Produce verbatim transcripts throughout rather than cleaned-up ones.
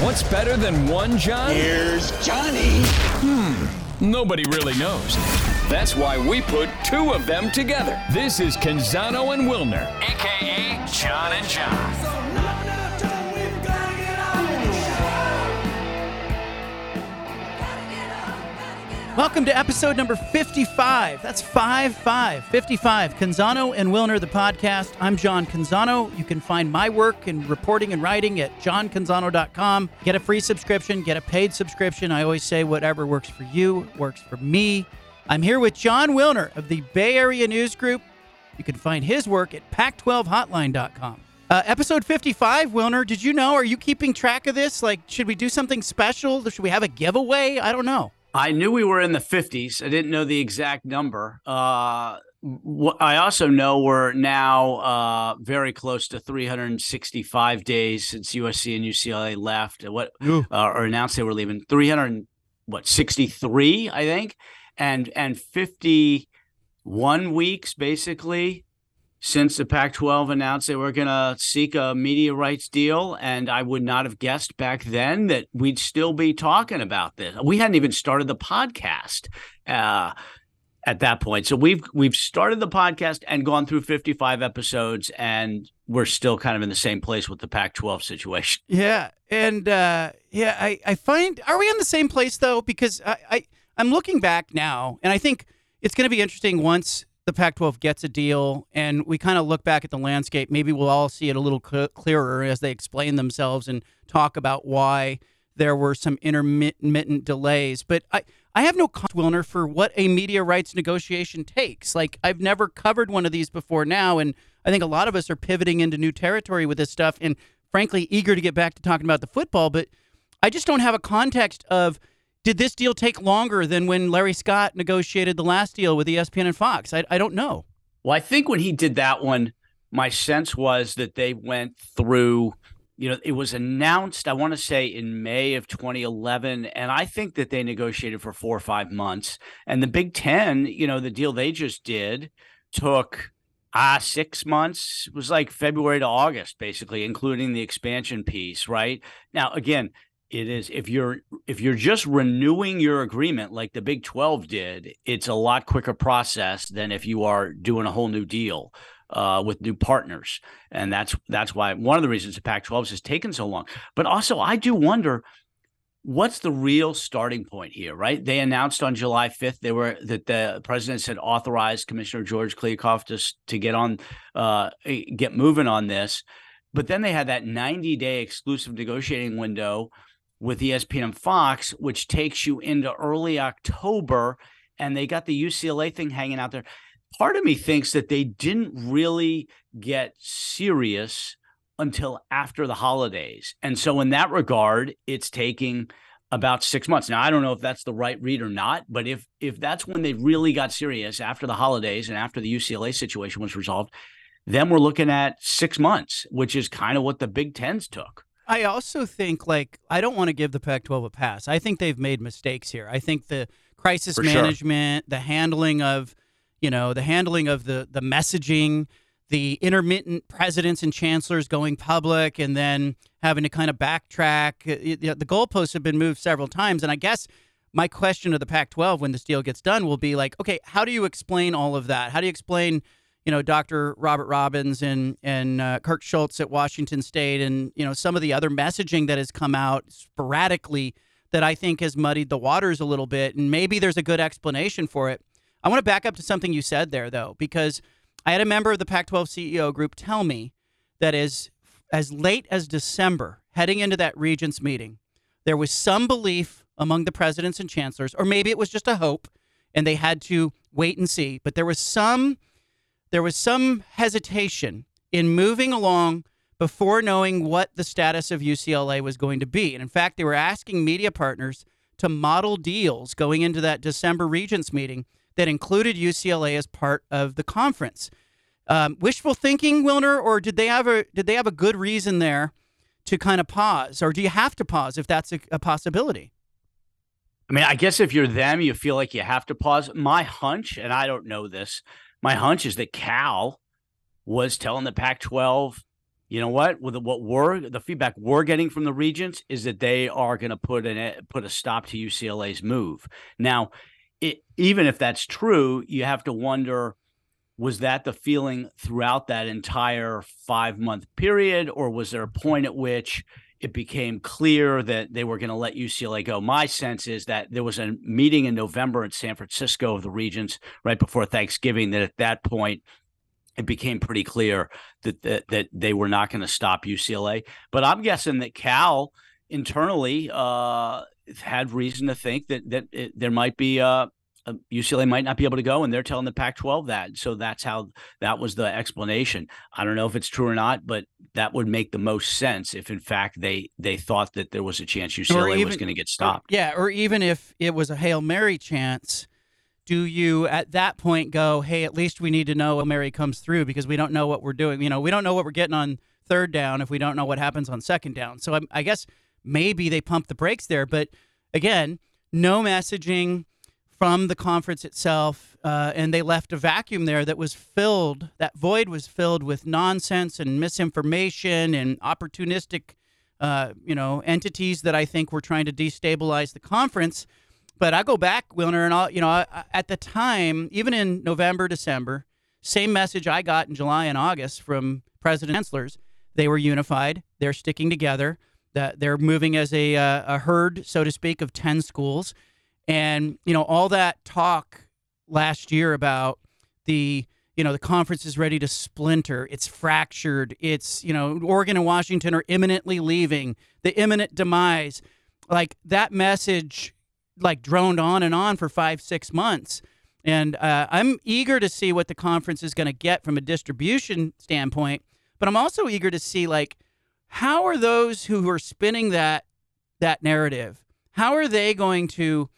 What's better than one John? Here's Johnny. Hmm, nobody really knows. That's why we put two of them together. This is Canzano and Wilner, a k a. John and John. So now, now, John, we've got to get on. Gotta get on, gotta get on. Welcome to episode number fifty-five. That's five five, fifty-five. Canzano and Wilner, the podcast. I'm John Canzano. You can find my work in reporting and writing at John Canzano dot com. Get a free subscription, get a paid subscription. I always say whatever works for you works for me. I'm here with Jon Wilner of the Bay Area News Group. You can find his work at Pac twelve Hotline dot com. Uh, episode fifty-five, Wilner, did you know, are you keeping track of this? Like, should we do something special? Should we have a giveaway? I don't know. I knew we were in the fifties. I didn't know the exact number. Uh, wh- I also know we're now uh, very close to three hundred sixty-five days since U S C and U C L A left What uh, or announced they were leaving. three hundred, what, sixty-three, I think. And and fifty-one weeks, basically, since the Pac twelve announced they were going to seek a media rights deal. And I would not have guessed back then that we'd still be talking about this. We hadn't even started the podcast uh, at that point. So we've we've started the podcast and gone through fifty-five episodes, and we're still kind of in the same place with the Pac twelve situation. Yeah. And, uh, yeah, I, I find – are we in the same place, though? Because I, I – I'm looking back now, and I think it's going to be interesting once the Pac twelve gets a deal and we kind of look back at the landscape. Maybe we'll all see it a little cl- clearer as they explain themselves and talk about why there were some intermittent delays. But I, I have no comment, Wilner, for what a media rights negotiation takes. Like, I've never covered one of these before now, and I think a lot of us are pivoting into new territory with this stuff and, frankly, eager to get back to talking about the football. But I just don't have a context of – did this deal take longer than when Larry Scott negotiated the last deal with E S P N and Fox? I, I don't know. Well, I think when he did that one, my sense was that they went through, you know, it was announced, I want to say, in May of twenty eleven. And I think that they negotiated for four or five months. And the Big Ten, you know, the deal they just did took ah, six months. It was like February to August, basically, including the expansion piece, right? Now, again, It is if you're if you're just renewing your agreement like the Big twelve did, it's a lot quicker process than if you are doing a whole new deal uh, with new partners. And that's that's why one of the reasons the Pac twelve has taken so long. But also, I do wonder, what's the real starting point here, right? They announced on July fifth they were that the presidents had authorized Commissioner George Kliavkoff to to get on uh, get moving on this. But then they had that ninety day exclusive negotiating window with E S P N and Fox, which takes you into early October, and they got the U C L A thing hanging out there. Part of me thinks that they didn't really get serious until after the holidays. And so in that regard, it's taking about six months. Now, I don't know if that's the right read or not, but if if that's when they really got serious after the holidays and after the U C L A situation was resolved, then we're looking at six months, which is kind of what the Big Ten's took. I also think, like, I don't want to give the Pac twelve a pass. I think they've made mistakes here. I think the crisis For management, sure. the handling of, you know, the handling of the, the messaging, the intermittent presidents and chancellors going public and then having to kind of backtrack. It, you know, the goalposts have been moved several times. And I guess my question to the Pac twelve when this deal gets done will be like, okay, how do you explain all of that? How do you explain you know, Doctor Robert Robbins and and uh, Kirk Schultz at Washington State and, you know, some of the other messaging that has come out sporadically that I think has muddied the waters a little bit. And maybe there's a good explanation for it. I want to back up to something you said there, though, because I had a member of the Pac twelve C E O group tell me that as, as late as December, heading into that Regents meeting, there was some belief among the presidents and chancellors, or maybe it was just a hope, and they had to wait and see. But there was some... There was some hesitation in moving along before knowing what the status of U C L A was going to be. And in fact, they were asking media partners to model deals going into that December Regents meeting that included U C L A as part of the conference. Um, wishful thinking, Wilner, or did they have a did they have a good reason there to kind of pause? Or do you have to pause if that's a, a possibility? I mean, I guess if you're them, you feel like you have to pause. My hunch, and I don't know this, My hunch is that Cal was telling the Pac twelve you know what? With what we're the feedback we're getting from the regents is that they are going to put an put a stop to U C L A's move. Now, it, even if that's true, you have to wonder, was that the feeling throughout that entire five month period, or was there a point at which it became clear that they were going to let U C L A go? My sense is that there was a meeting in November in San Francisco of the regents right before Thanksgiving, that at that point it became pretty clear that that, that they were not going to stop U C L A. But I'm guessing that Cal internally uh, had reason to think that that it, there might be uh, U C L A might not be able to go, and they're telling the Pac twelve that. So that's how that was the explanation. I don't know if it's true or not, but that would make the most sense if, in fact, they they thought that there was a chance U C L A even, was going to get stopped. Or, yeah, or even if it was a Hail Mary chance, do you at that point go, hey, at least we need to know when Mary comes through, because we don't know what we're doing. You know, we don't know what we're getting on third down if we don't know what happens on second down. So I, I guess maybe they pump the brakes there. But again, no messaging from the conference itself, uh, and they left a vacuum there that was filled, that void was filled with nonsense and misinformation and opportunistic, uh, you know, entities that I think were trying to destabilize the conference. But I go back, Wilner, and I'll, you know, I, at the time, even in November, December, same message I got in July and August from President Henslers. They were unified. They're sticking together. That they're moving as a uh, a herd, so to speak, of ten schools. And, you know, all that talk last year about the, you know, the conference is ready to splinter. It's fractured. It's, you know, Oregon and Washington are imminently leaving. The imminent demise. Like, that message, like, droned on and on for five, six months. And uh, I'm eager to see what the conference is going to get from a distribution standpoint. But I'm also eager to see, like, how are those who are spinning that that narrative, how are they going to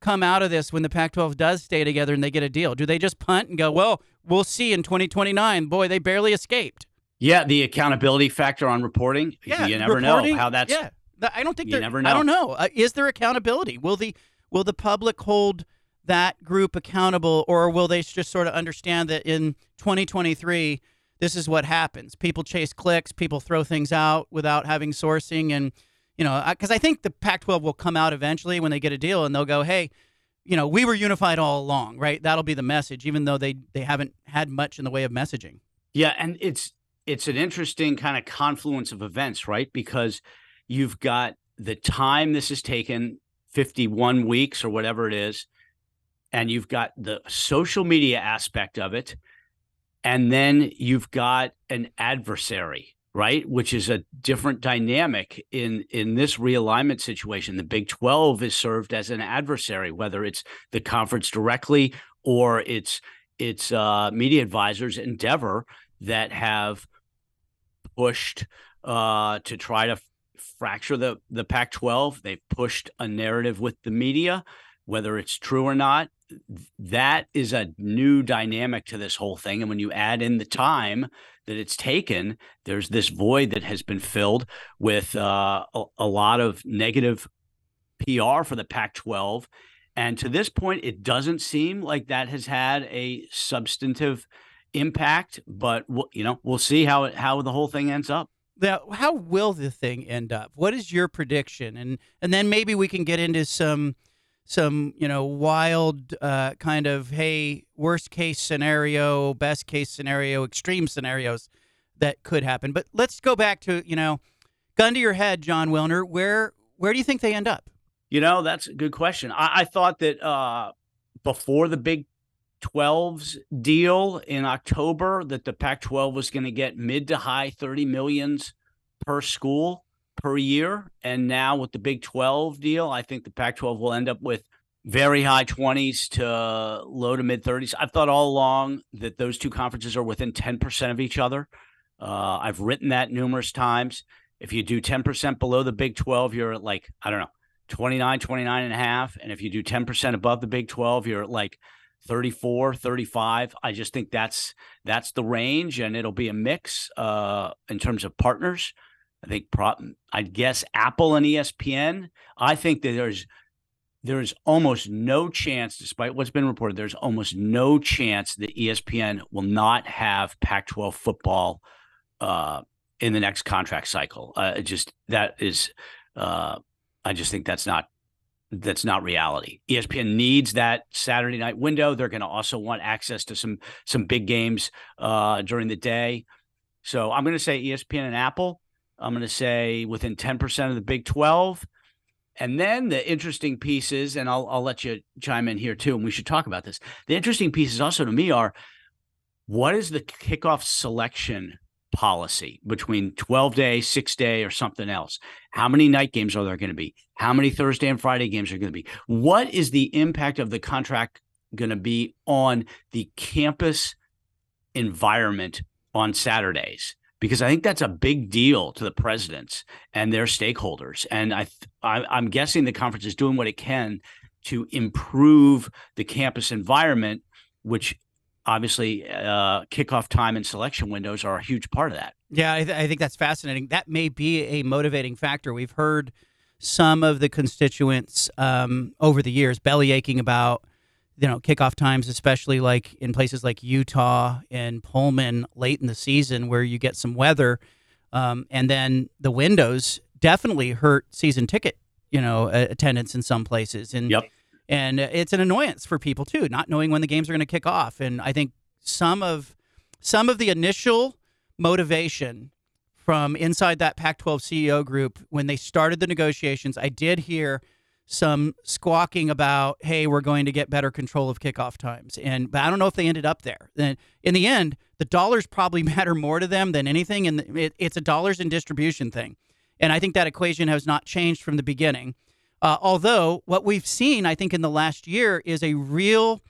come out of this when the Pac twelve does stay together and they get a deal? Do they just punt and go, well, we'll see in twenty twenty-nine. Boy, they barely escaped. Yeah, the accountability factor on reporting. Yeah, you never know how that's. Yeah, I don't think you never know. I don't know. Uh, is there accountability? Will the will the public hold that group accountable, or will they just sort of understand that in twenty twenty-three, this is what happens? People chase clicks. People throw things out without having sourcing and. You know, because I think the Pac twelve will come out eventually when they get a deal, and they'll go, hey, you know, we were unified all along, right? That'll be the message, even though they, they haven't had much in the way of messaging. Yeah, and it's it's an interesting kind of confluence of events, right? Because you've got the time this has taken, fifty-one weeks or whatever it is, and you've got the social media aspect of it, and then you've got an adversary, right, which is a different dynamic in, in this realignment situation. The Big twelve is served as an adversary, whether it's the conference directly or it's it's uh, media advisors, Endeavor, that have pushed uh, to try to fracture the, the Pac twelve. They've pushed a narrative with the media, whether it's true or not. That is a new dynamic to this whole thing. And when you add in the time that it's taken, there's this void that has been filled with uh, a, a lot of negative P R for the Pac twelve. And to this point, it doesn't seem like that has had a substantive impact. But, we'll, you know, we'll see how it, how the whole thing ends up. Now, how will the thing end up? What is your prediction? And and then maybe we can get into some... some, you know, wild uh, kind of, hey, worst case scenario, best case scenario, extreme scenarios that could happen. But let's go back to, you know, gun to your head, Jon Wilner, where where do you think they end up? You know, that's a good question. I, I thought that uh, before the Big twelve's deal in October, that the Pac twelve was going to get mid to high thirty millions per school per year. And now with the Big twelve deal, I think the Pac twelve will end up with very high twenties to low to mid thirties. I've thought all along that those two conferences are within ten percent of each other. Uh, I've written that numerous times. If you do ten percent below the Big twelve, you're at like, I don't know, twenty-nine, twenty-nine and a half. And if you do ten percent above the Big twelve, you're at like thirty-four, thirty-five. I just think that's, that's the range, and it'll be a mix uh, in terms of partners. I think pro- I'd guess Apple and E S P N. I think that there's there's almost no chance, despite what's been reported, there's almost no chance that E S P N will not have Pac twelve football uh, in the next contract cycle. Uh, just that is, uh, I just think that's not that's not reality. E S P N needs that Saturday night window. They're going to also want access to some some big games uh, during the day. So I'm going to say E S P N and Apple. I'm going to say within ten percent of the Big twelve. And then the interesting pieces, and I'll I'll let you chime in here too, and we should talk about this. The interesting pieces also to me are, what is the kickoff selection policy between twelve-day, six-day, or something else? How many night games are there going to be? How many Thursday and Friday games are going to be? What is the impact of the contract going to be on the campus environment on Saturdays? Because I think that's a big deal to the presidents and their stakeholders. And I, th- I, I'm guessing the conference is doing what it can to improve the campus environment, which obviously uh, kickoff time and selection windows are a huge part of that. Yeah, I, th- I think that's fascinating. That may be a motivating factor. We've heard some of the constituents um, over the years bellyaching about, you know, kickoff times, especially like in places like Utah and Pullman late in the season where you get some weather. Um, and then the windows definitely hurt season ticket, you know, attendance in some places. And yep. and it's an annoyance for people, too, not knowing when the games are going to kick off. And I think some of some of the initial motivation from inside that Pac twelve C E O group when they started the negotiations, I did hear some squawking about, hey, we're going to get better control of kickoff times. And but I don't know if they ended up there. Then in the end, the dollars probably matter more to them than anything. And it, it's a dollars and distribution thing. And I think that equation has not changed from the beginning. Uh, although what we've seen, I think, in the last year is a real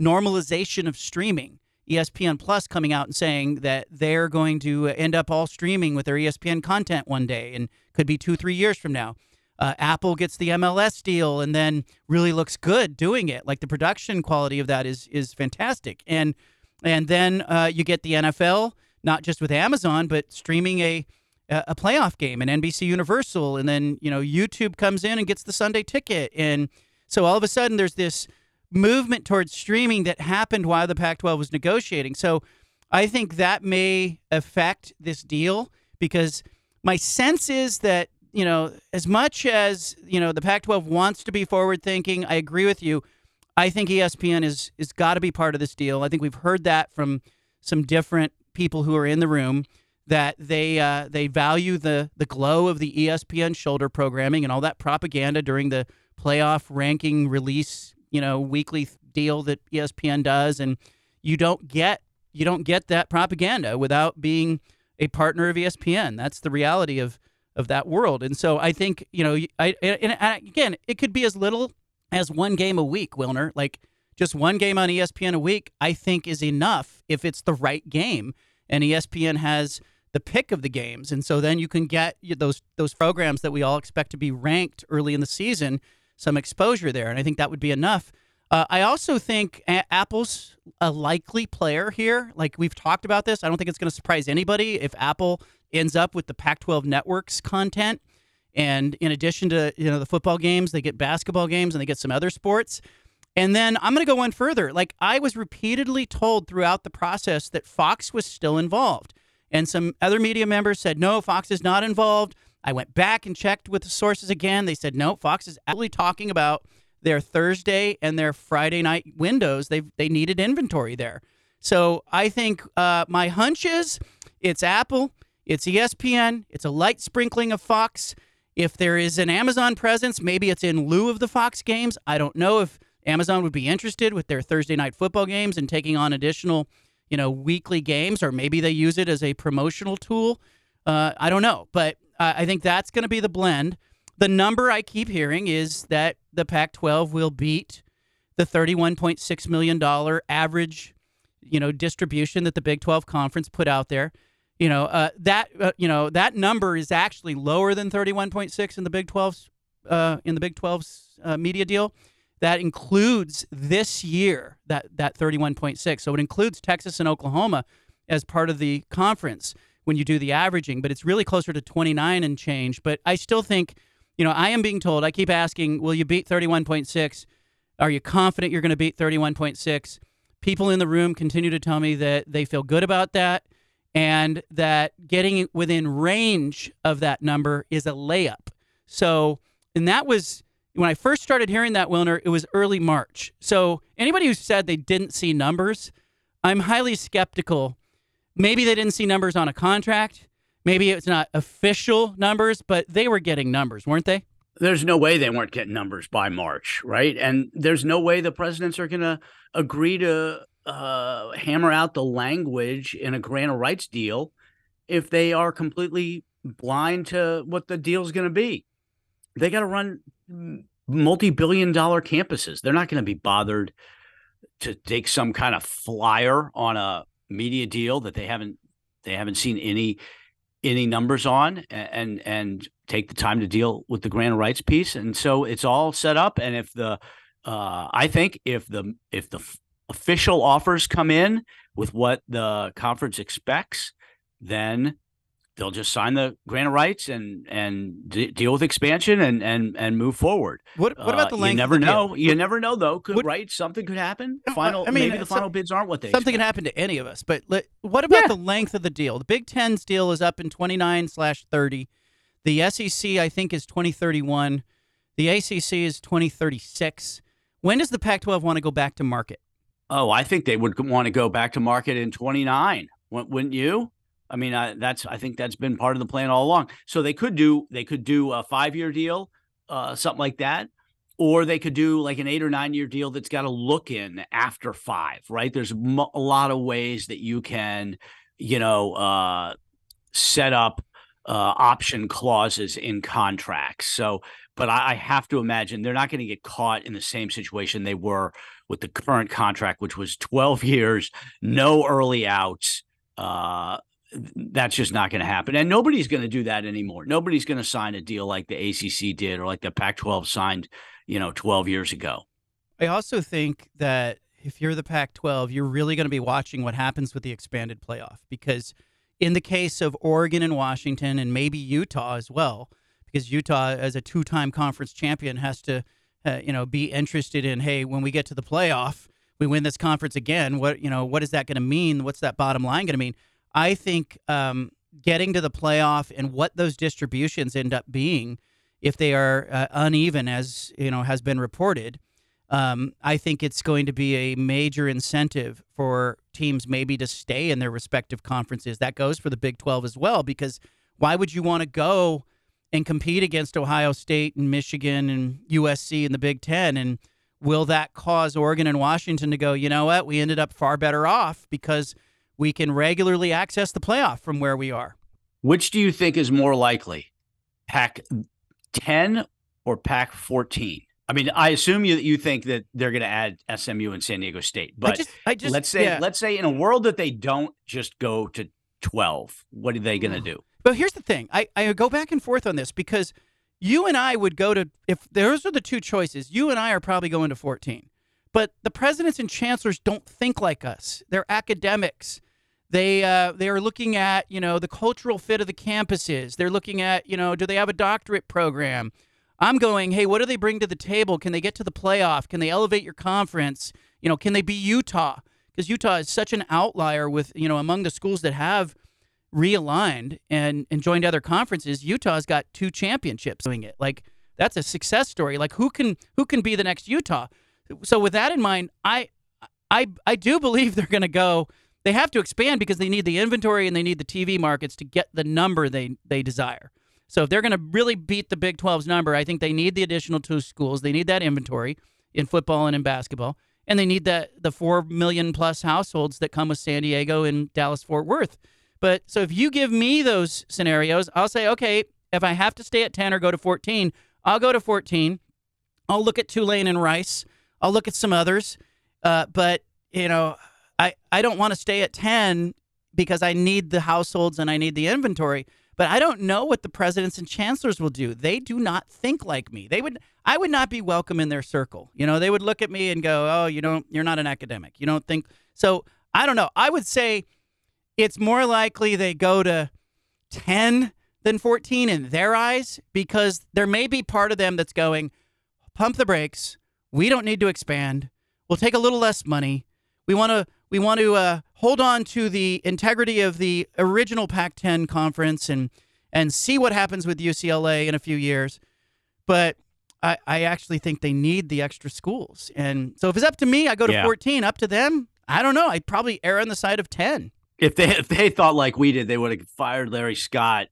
normalization of streaming. E S P N Plus coming out and saying that they're going to end up all streaming with their E S P N content one day, and could be two, three years from now. Uh, Apple gets the M L S deal and then really looks good doing it. Like the production quality of that is is fantastic. And and then uh, you get the N F L, not just with Amazon, but streaming a a playoff game and N B C Universal. And then, you know, YouTube comes in and gets the Sunday ticket. And so all of a sudden there's this movement towards streaming that happened while the Pac twelve was negotiating. So I think that may affect this deal, because my sense is that, you know, as much as, you know, the Pac twelve wants to be forward-thinking, I agree with you. I think E S P N is is got to be part of this deal. I think we've heard that from some different people who are in the room, that they uh, they value the the glow of the E S P N shoulder programming and all that propaganda during the playoff ranking release, you know, weekly deal that E S P N does, and you don't get you don't get that propaganda without being a partner of E S P N. That's the reality of. of that world. And so I think, you know, I, and I, again, it could be as little as one game a week, Wilner, like just one game on E S P N a week, I think is enough if it's the right game. And E S P N has the pick of the games. And so then you can get those, those programs that we all expect to be ranked early in the season, some exposure there. And I think that would be enough. Uh, I also think a- Apple's a likely player here. Like we've talked about this. I don't think it's going to surprise anybody if Apple ends up with the Pac twelve network's content. And in addition to, you know, the football games, they get basketball games and they get some other sports. And then I'm going to go one further. Like I was repeatedly told throughout the process that Fox was still involved. And some other media members said, no, Fox is not involved. I went back and checked with the sources again. They said, no, Fox is actually talking about their Thursday and their Friday night windows. They they needed inventory there. So I think uh, my hunch is it's Apple. It's E S P N. It's a light sprinkling of Fox. If there is an Amazon presence, maybe it's in lieu of the Fox games. I don't know if Amazon would be interested with their Thursday night football games and taking on additional, you know, weekly games, or maybe they use it as a promotional tool. Uh, I don't know, but uh, I think that's going to be the blend. The number I keep hearing is that the Pac twelve will beat the thirty-one point six million dollars average, you know, distribution that the Big twelve conference put out there. You know, uh, that uh, you know that number is actually lower than thirty-one point six in the Big twelve's uh, in the Big twelve's uh, media deal. That includes this year, that that thirty-one point six. So it includes Texas and Oklahoma as part of the conference when you do the averaging. But it's really closer to twenty-nine and change. But I still think, you know, I am being told. I keep asking, will you beat thirty-one point six? Are you confident you're going to beat thirty-one point six? People in the room continue to tell me that they feel good about that. and that getting within range of that number is a layup. So, and that was, when I first started hearing that, Wilner, it was early March. So anybody who said they didn't see numbers, I'm highly skeptical. Maybe they didn't see numbers on a contract. Maybe it's not official numbers, but they were getting numbers, weren't they? There's no way they weren't getting numbers by March, right? And there's no way the presidents are going to agree to uh, hammer out the language in a grant of rights deal if they are completely blind to what the deal is going to be. They got to run multi-billion dollar campuses. They're not going to be bothered to take some kind of flyer on a media deal that they haven't they haven't seen any any numbers on, and and take the time to deal with the grant of rights piece. And so it's all set up. And if the uh, I think if the if the official offers come in with what the conference expects, then they'll just sign the grant of rights and and d- deal with expansion and and and move forward. What, what about the length? Uh, you never of the know. Deal? You what, never know, though. Could, what, right? Something could happen. Final. I mean, maybe the some, final bids aren't what they. Something expect. Could happen to any of us. But let, what about yeah. the length of the deal? The Big Ten's deal is up in twenty-nine slash thirty. The S E C, I think, is twenty thirty-one. The A C C is twenty thirty-six. When does the Pac twelve want to go back to market? Oh, I think they would want to go back to market in twenty-nine. Wouldn't you? I mean, I, that's I think that's been part of the plan all along. So they could do they could do a five year deal, uh, something like that, or they could do like an eight or nine year deal that's got to look in after five. Right? There's mo- a lot of ways that you can, you know, uh, set up uh, option clauses in contracts. So, but I, I have to imagine they're not going to get caught in the same situation they were with the current contract, which was twelve years, no early outs. Uh, That's just not going to happen. And nobody's going to do that anymore. Nobody's going to sign a deal like the A C C did or like the Pac twelve signed, you know, twelve years ago. I also think that if you're the Pac twelve, you're really going to be watching what happens with the expanded playoff, because in the case of Oregon and Washington and maybe Utah as well, because Utah as a two-time conference champion has to, uh, you know, be interested in, hey, when we get to the playoff, we win this conference again. What, you know, what is that going to mean? What's that bottom line going to mean? I think um, getting to the playoff and what those distributions end up being, if they are uh, uneven, as you know, has been reported, um, I think it's going to be a major incentive for teams maybe to stay in their respective conferences. That goes for the Big twelve as well, because why would you want to go and compete against Ohio State and Michigan and U S C in the Big Ten? And will that cause Oregon and Washington to go, you know what, we ended up far better off because we can regularly access the playoff from where we are? Which do you think is more likely, Pac ten or Pac fourteen? I mean, I assume you you think that they're going to add S M U and San Diego State, but I just, I just, let's say yeah. let's say in a world that they don't just go to twelve, what are they going to do? But here's the thing: I I go back and forth on this, because you and I would go to, if those are the two choices, you and I are probably going to fourteen. But the presidents and chancellors don't think like us; they're academics. They uh, they are looking at, you know, the cultural fit of the campuses. They're looking at, you know, do they have a doctorate program? I'm going, hey, what do they bring to the table? Can they get to the playoff? Can they elevate your conference? You know, can they be Utah? Because Utah is such an outlier with, you know, among the schools that have realigned and, and joined other conferences, Utah's got two championships doing it. Like, that's a success story. Like, who can who can be the next Utah? So with that in mind, I I I do believe they're going to go. They have to expand because they need the inventory and they need the T V markets to get the number they, they desire. So if they're going to really beat the Big twelve's number, I think they need the additional two schools. They need that inventory in football and in basketball. And they need the, the four million plus households that come with San Diego and Dallas-Fort Worth. But so if you give me those scenarios, I'll say, okay, if I have to stay at ten or go to fourteen, I'll go to fourteen. I'll look at Tulane and Rice. I'll look at some others. Uh, but, you know, I, I don't want to stay at ten because I need the households and I need the inventory, but I don't know what the presidents and chancellors will do. They do not think like me. They would I would not be welcome in their circle. You know, they would look at me and go, "Oh, you don't you're not an academic. You don't think." So, I don't know. I would say it's more likely they go to ten than fourteen in their eyes, because there may be part of them that's going, "Pump the brakes. We don't need to expand. We'll take a little less money. We want to We want to uh, hold on to the integrity of the original Pac ten conference and and see what happens with U C L A in a few years. But I, I actually think they need the extra schools. And so if it's up to me, I go to yeah. fourteen. Up to them, I don't know. I'd probably err on the side of ten. If they if they thought like we did, they would have fired Larry Scott,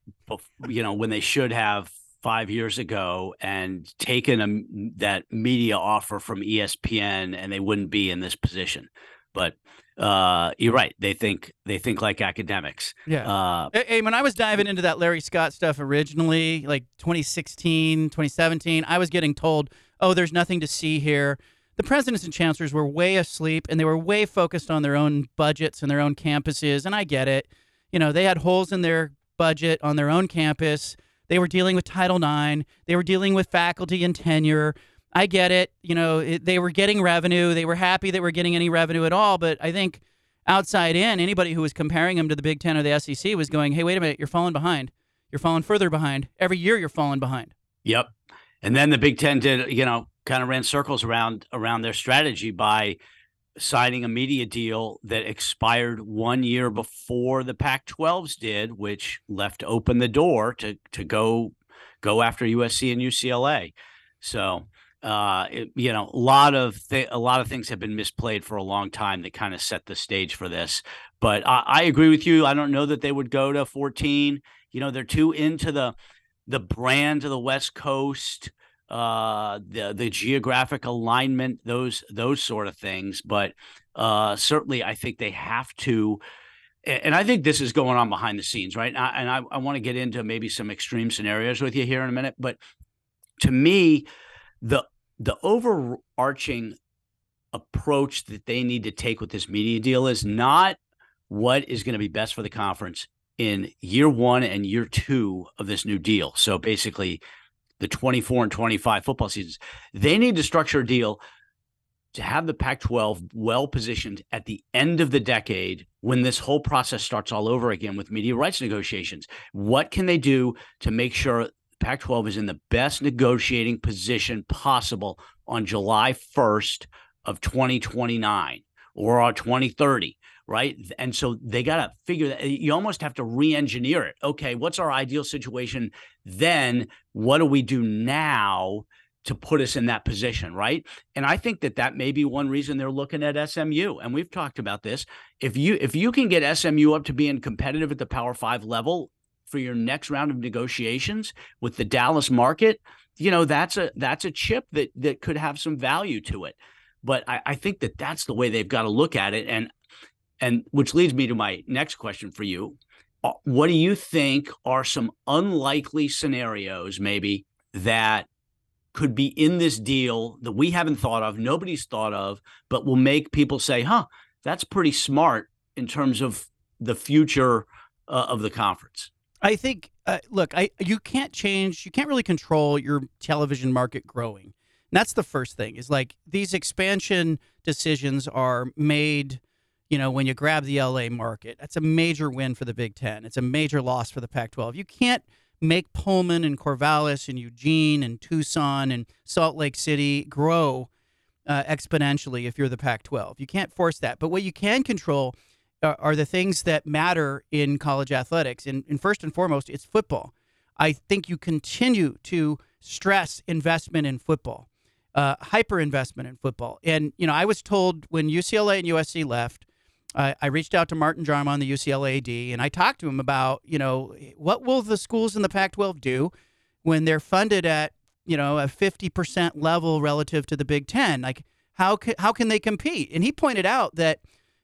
you know, when they should have five years ago, and taken a, that media offer from E S P N, and they wouldn't be in this position. But uh, you're right; they think they think like academics. Yeah. Uh, hey, when I was diving into that Larry Scott stuff originally, like twenty sixteen, twenty seventeen, I was getting told, "Oh, there's nothing to see here." The presidents and chancellors were way asleep, and they were way focused on their own budgets and their own campuses, and I get it. You know, they had holes in their budget on their own campus. They were dealing with Title nine. They were dealing with faculty and tenure. I get it. You know, it, they were getting revenue. They were happy that we're getting any revenue at all, but I think outside in, anybody who was comparing them to the Big Ten or the S E C was going, hey, wait a minute, you're falling behind. You're falling further behind. Every year you're falling behind. Yep. And then the Big Ten did, you know, kind of ran circles around around their strategy by signing a media deal that expired one year before the Pac twelves did, which left open the door to to go go after U S C and U C L A. So, uh, it, you know, a lot of th- a lot of things have been misplayed for a long time that kind of set the stage for this. But I, I agree with you. I don't know that they would go to fourteen. You know, they're too into the the brand of the West Coast. Uh, the the geographic alignment, those those sort of things. But uh, certainly, I think they have to, and I think this is going on behind the scenes, right? And I, and I, I want to get into maybe some extreme scenarios with you here in a minute. But to me, the the overarching approach that they need to take with this media deal is not what is going to be best for the conference in year one and year two of this new deal. So basically, the twenty-four and twenty-five football seasons, they need to structure a deal to have the Pac twelve well-positioned at the end of the decade when this whole process starts all over again with media rights negotiations. What can they do to make sure Pac twelve is in the best negotiating position possible on July first of twenty twenty-nine or on twenty thirty? Right. And so they got to figure that you almost have to re-engineer it. OK, what's our ideal situation then? What do we do now to put us in that position? Right. And I think that that may be one reason they're looking at S M U. And we've talked about this. If you if you can get S M U up to being competitive at the Power Five level for your next round of negotiations with the Dallas market, you know, that's a that's a chip that that could have some value to it. But I, I think that that's the way they've got to look at it. And And which leads me to my next question for you. What do you think are some unlikely scenarios maybe that could be in this deal that we haven't thought of, nobody's thought of, but will make people say, huh, that's pretty smart in terms of the future uh, of the conference? I think, uh, look, I you can't change, you can't really control your television market growing. And that's the first thing is like these expansion decisions are made. You know, when you grab the L A market, that's a major win for the Big Ten. It's a major loss for the Pac twelve. You can't make Pullman and Corvallis and Eugene and Tucson and Salt Lake City grow uh, exponentially if you're the Pac twelve. You can't force that. But what you can control are, are the things that matter in college athletics. And, and first and foremost, it's football. I think you continue to stress investment in football, uh, hyper investment in football. And, you know, I was told when U C L A and U S C left, I reached out to Martin Jarman, the U C L A A D, and I talked to him about, you know, what will the schools in the Pac twelve do when they're funded at, you know, a fifty percent level relative to the Big Ten? Like, how can, how can they compete? And he pointed out that,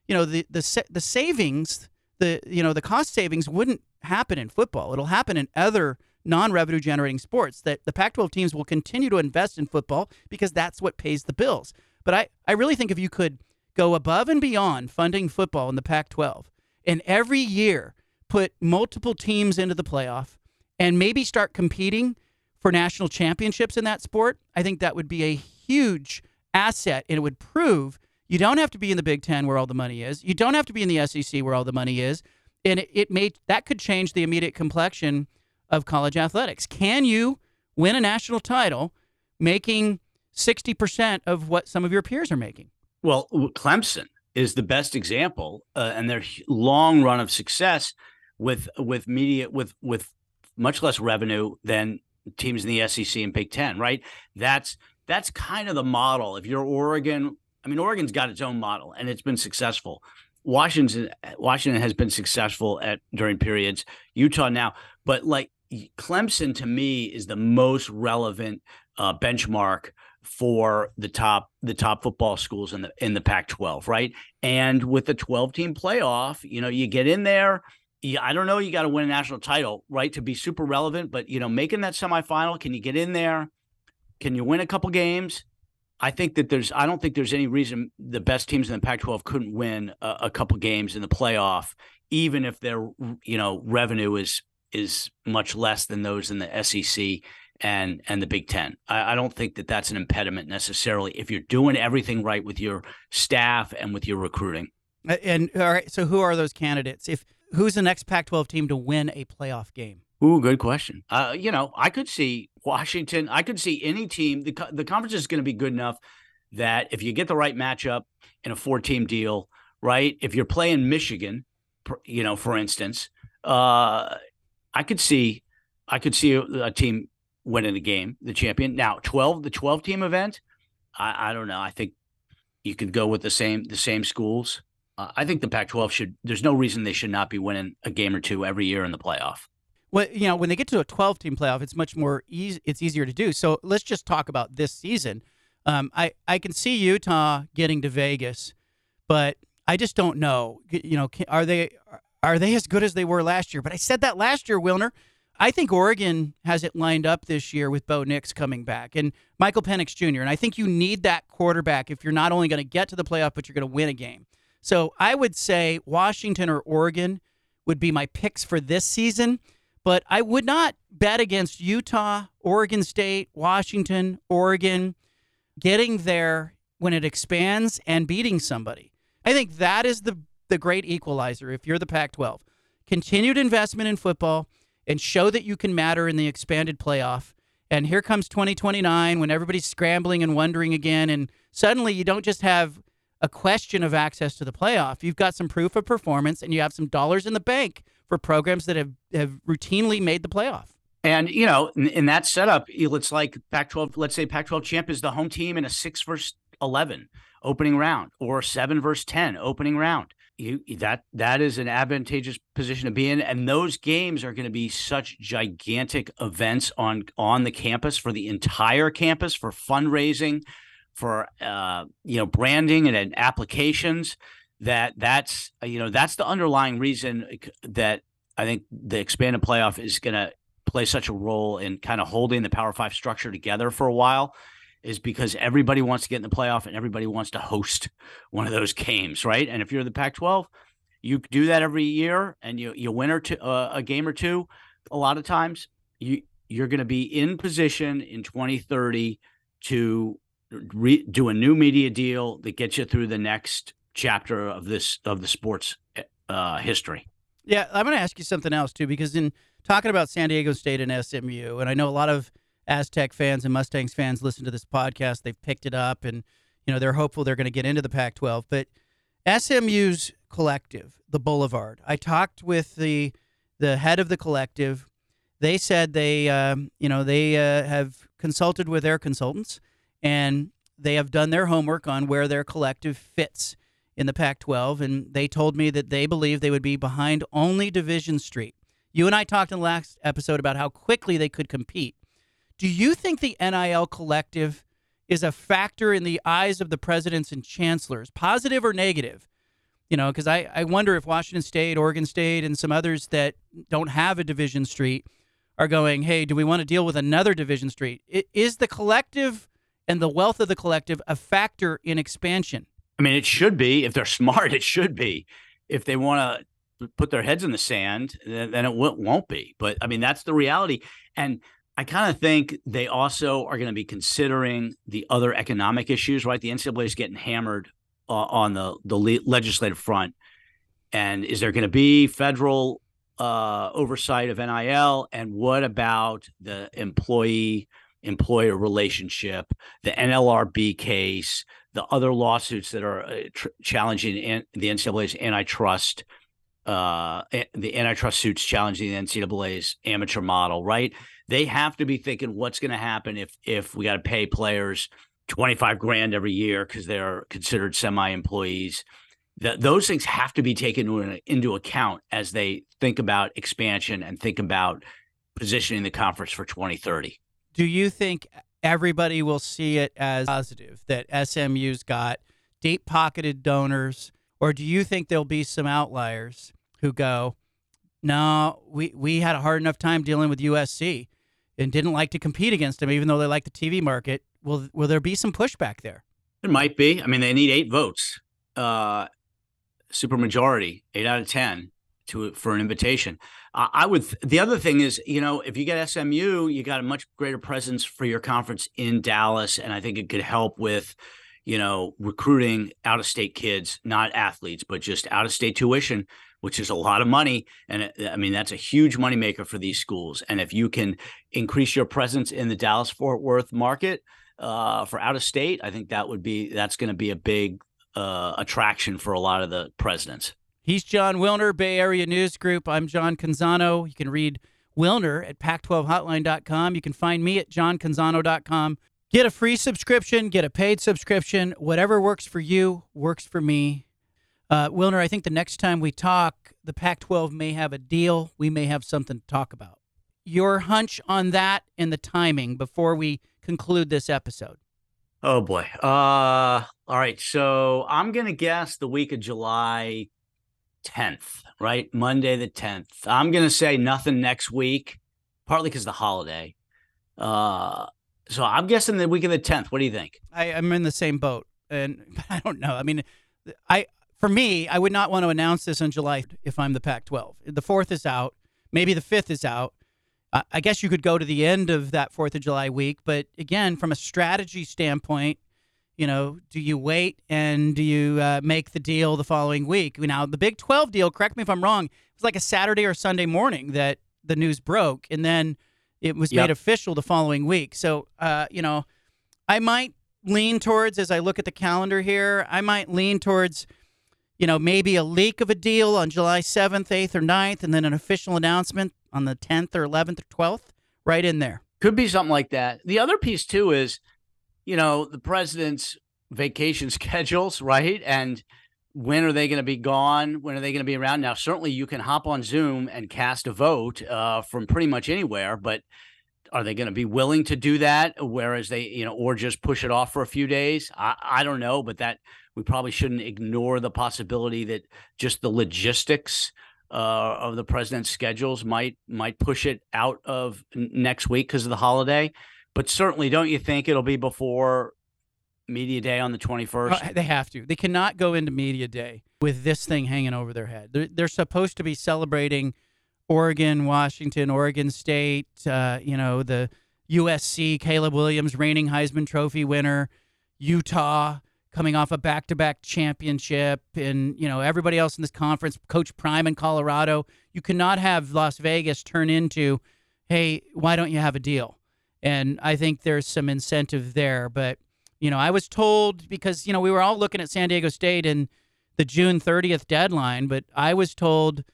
you know, the the the savings, the you know, the cost savings wouldn't happen in football. It'll happen in other non-revenue generating sports, that the Pac twelve teams will continue to invest in football because that's what pays the bills. But I, I really think if you could go above and beyond funding football in the Pac twelve, and every year put multiple teams into the playoff and maybe start competing for national championships in that sport, I think that would be a huge asset, and it would prove you don't have to be in the Big Ten where all the money is. You don't have to be in the S E C where all the money is, and it, it may that could change the immediate complexion of college athletics. Can you win a national title making sixty percent of what some of your peers are making? Well, Clemson, is the best example uh, and their long run of success with with media with with much less revenue than teams in the S E C and Big Ten, right? That's that's kind of the model. If you're Oregon, I mean, Oregon's got its own model and it's been successful. Washington Washington has been successful at during periods. Utah now, but like Clemson to me is the most relevant uh, benchmark for the top the top football schools in the in the Pac twelve, right? And with the twelve team playoff, you know, you get in there. You, I don't know. You got to win a national title, right, to be super relevant. But you know, making that semifinal, can you get in there? Can you win a couple games? I think that there's. I don't think there's any reason the best teams in the Pac twelve couldn't win a, a couple games in the playoff, even if their you know revenue is is much less than those in the S E C and and the Big Ten. I, I don't think that that's an impediment necessarily if you're doing everything right with your staff and with your recruiting. And all right, so who are those candidates? If Who's the next Pac twelve team to win a playoff game? Ooh, good question. Uh, you know, I could see Washington. I could see any team. The, the conference is going to be good enough that if you get the right matchup in a four-team deal, right, if you're playing Michigan, you know, for instance, uh, I could see I could see a, a team winning the game, the champion. Now, twelve the twelve-team event, I, I don't know. I think you could go with the same the same schools. Uh, I think the Pac twelve should – there's no reason they should not be winning a game or two every year in the playoff. Well, you know, when they get to a twelve team playoff, it's much more easy – it's easier to do. So let's just talk about this season. Um, I, I can see Utah getting to Vegas, but I just don't know. You know, are they are they as good as they were last year? But I said that last year, Wilner. I think Oregon has it lined up this year with Bo Nix coming back and Michael Penix Junior And I think you need that quarterback if you're not only going to get to the playoff, but you're going to win a game. So I would say Washington or Oregon would be my picks for this season, but I would not bet against Utah, Oregon State, Washington, Oregon getting there when it expands and beating somebody. I think that is the, the great equalizer if you're the Pac twelve. Continued investment in football and show that you can matter in the expanded playoff. And here comes twenty twenty-nine when everybody's scrambling and wondering again, and suddenly you don't just have – a question of access to the playoff. You've got some proof of performance and you have some dollars in the bank for programs that have, have routinely made the playoff. And, you know, in, in that setup, it's like Pac twelve, let's say Pac twelve champ is the home team in a six versus eleven opening round or seven versus ten opening round. You that that is an advantageous position to be in. And those games are going to be such gigantic events on, on the campus for the entire campus for fundraising, for, uh, you know, branding and, and applications that that's, you know, that's the underlying reason that I think the expanded playoff is going to play such a role in kind of holding the Power Five structure together for a while is because everybody wants to get in the playoff and everybody wants to host one of those games. Right. And if you're the Pac twelve, you do that every year and you, you win or two, uh, a game or two. A lot of times you, you're going to be in position in twenty thirty to, Re- do a new media deal that gets you through the next chapter of this of the sports uh, history. Yeah, I'm going to ask you something else, too, because in talking about San Diego State and S M U, and I know a lot of Aztec fans and Mustangs fans listen to this podcast. They've picked it up, and you know they're hopeful they're going to get into the Pac twelve. But S M U's collective, the Boulevard, I talked with the the head of the collective. They said they, um, you know, they uh, have consulted with their consultants, and they have done their homework on where their collective fits in the Pac twelve, and they told me that they believe they would be behind only Division Street. You and I talked in the last episode about how quickly they could compete. Do you think the N I L collective is a factor in the eyes of the presidents and chancellors, positive or negative? You know, because I, I wonder if Washington State, Oregon State, and some others that don't have a Division Street are going, hey, do we want to deal with another Division Street? Is the collective and the wealth of the collective a factor in expansion? I mean, it should be. If they're smart, it should be. If they want to put their heads in the sand, then it won't be. But, I mean, that's the reality. And I kind of think they also are going to be considering the other economic issues, right? The N C double A is getting hammered uh, on the, the legislative front. And is there going to be federal uh, oversight of N I L? And what about the employee employer relationship, the N L R B case, the other lawsuits that are uh, tr- challenging an- the N C A A's antitrust, uh, a- the antitrust suits challenging the N C A A's amateur model, right? They have to be thinking what's going to happen if if we got to pay players twenty-five grand every year because they're considered semi-employees. That those things have to be taken into, into account as they think about expansion and think about positioning the conference for twenty thirty. Do you think everybody will see it as positive that S M U's got deep-pocketed donors, or do you think there'll be some outliers who go, no, we, we had a hard enough time dealing with U S C and didn't like to compete against them, even though they like the T V market? Will will there be some pushback there? It might be. I mean, they need eight votes. Uh, supermajority, eight out of ten to for an invitation. Uh, I would. Th- the other thing is, you know, if you get S M U, you got a much greater presence for your conference in Dallas, and I think it could help with, you know, recruiting out-of-state kids, not athletes, but just out-of-state tuition, which is a lot of money. And it, I mean, that's a huge moneymaker for these schools. And if you can increase your presence in the Dallas-Fort Worth market uh, for out-of-state, I think that would be that's going to be a big Uh, attraction for a lot of the presidents. He's Jon Wilner, Bay Area News Group. I'm John Canzano. You can read Wilner at Pac twelve hotline dot com. You can find me at John Canzano dot com. Get a free subscription, get a paid subscription. Whatever works for you works for me. Uh, Wilner, I think the next time we talk, the Pac twelve may have a deal. We may have something to talk about. Your hunch on that and the timing before we conclude this episode. Oh, boy. Uh, all right. So I'm going to guess the week of July tenth, right? Monday the tenth. I'm going to say nothing next week, partly because of the holiday. Uh, so I'm guessing the week of the tenth. What do you think? I, I'm in the same boat, and but I don't know. I mean, I for me, I would not want to announce this on July if I'm the Pac twelve. The fourth is out. Maybe the fifth is out. I guess you could go to the end of that fourth of July week, but again, from a strategy standpoint, you know, do you wait and do you uh, make the deal the following week? Now, the Big twelve deal, correct me if I'm wrong, it was like a Saturday or Sunday morning that the news broke, and then it was yep. made official the following week. So, uh, you know, I might lean towards, as I look at the calendar here, I might lean towards, you know, maybe a leak of a deal on July seventh, eighth, or ninth, and then an official announcement on the tenth or eleventh or twelfth, right in there. Could be something like that. The other piece, too, is, you know, the president's vacation schedules, right? And when are they going to be gone? When are they going to be around? Now, certainly you can hop on Zoom and cast a vote uh, from pretty much anywhere, but are they going to be willing to do that? Whereas they, you know, or just push it off for a few days? I, I don't know, but that we probably shouldn't ignore the possibility that just the logistics Uh, of the president's schedules might might push it out of n- next week because of the holiday. But certainly, don't you think it'll be before Media Day on the twenty-first? Oh, they have to. They cannot go into Media Day with this thing hanging over their head. They're, they're supposed to be celebrating Oregon, Washington, Oregon State, uh, you know, the U S C, Caleb Williams, reigning Heisman Trophy winner, Utah, coming off a back-to-back championship, and, you know, everybody else in this conference, Coach Prime in Colorado. You cannot have Las Vegas turn into, hey, why don't you have a deal? And I think there's some incentive there. But, you know, I was told, because, you know, we were all looking at San Diego State and the June thirtieth deadline, but I was told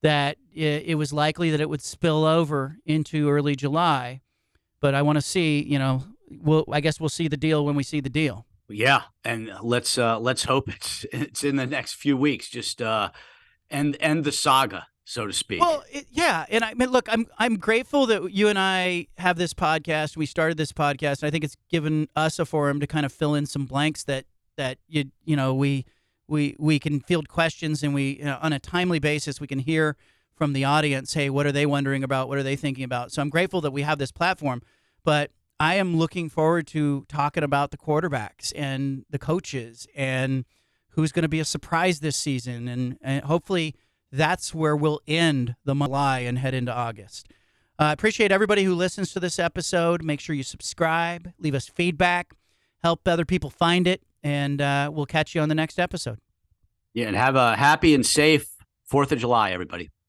that it, it was likely that it would spill over into early July. But I want to see, you know, we'll, I guess we'll see the deal when we see the deal. Yeah, and let's uh, let's hope it's it's in the next few weeks. Just uh, end end the saga, so to speak. Well, it, yeah, and I mean, look, I'm I'm grateful that you and I have this podcast. We started this podcast, and I think it's given us a forum to kind of fill in some blanks that that you you know we we we can field questions, and we, you know, on a timely basis we can hear from the audience. Hey, what are they wondering about? What are they thinking about? So I'm grateful that we have this platform, but I am looking forward to talking about the quarterbacks and the coaches and who's going to be a surprise this season. And, and hopefully that's where we'll end the month of July and head into August. I uh, appreciate everybody who listens to this episode. Make sure you subscribe, leave us feedback, help other people find it, and uh, we'll catch you on the next episode. Yeah, and have a happy and safe fourth of July, everybody.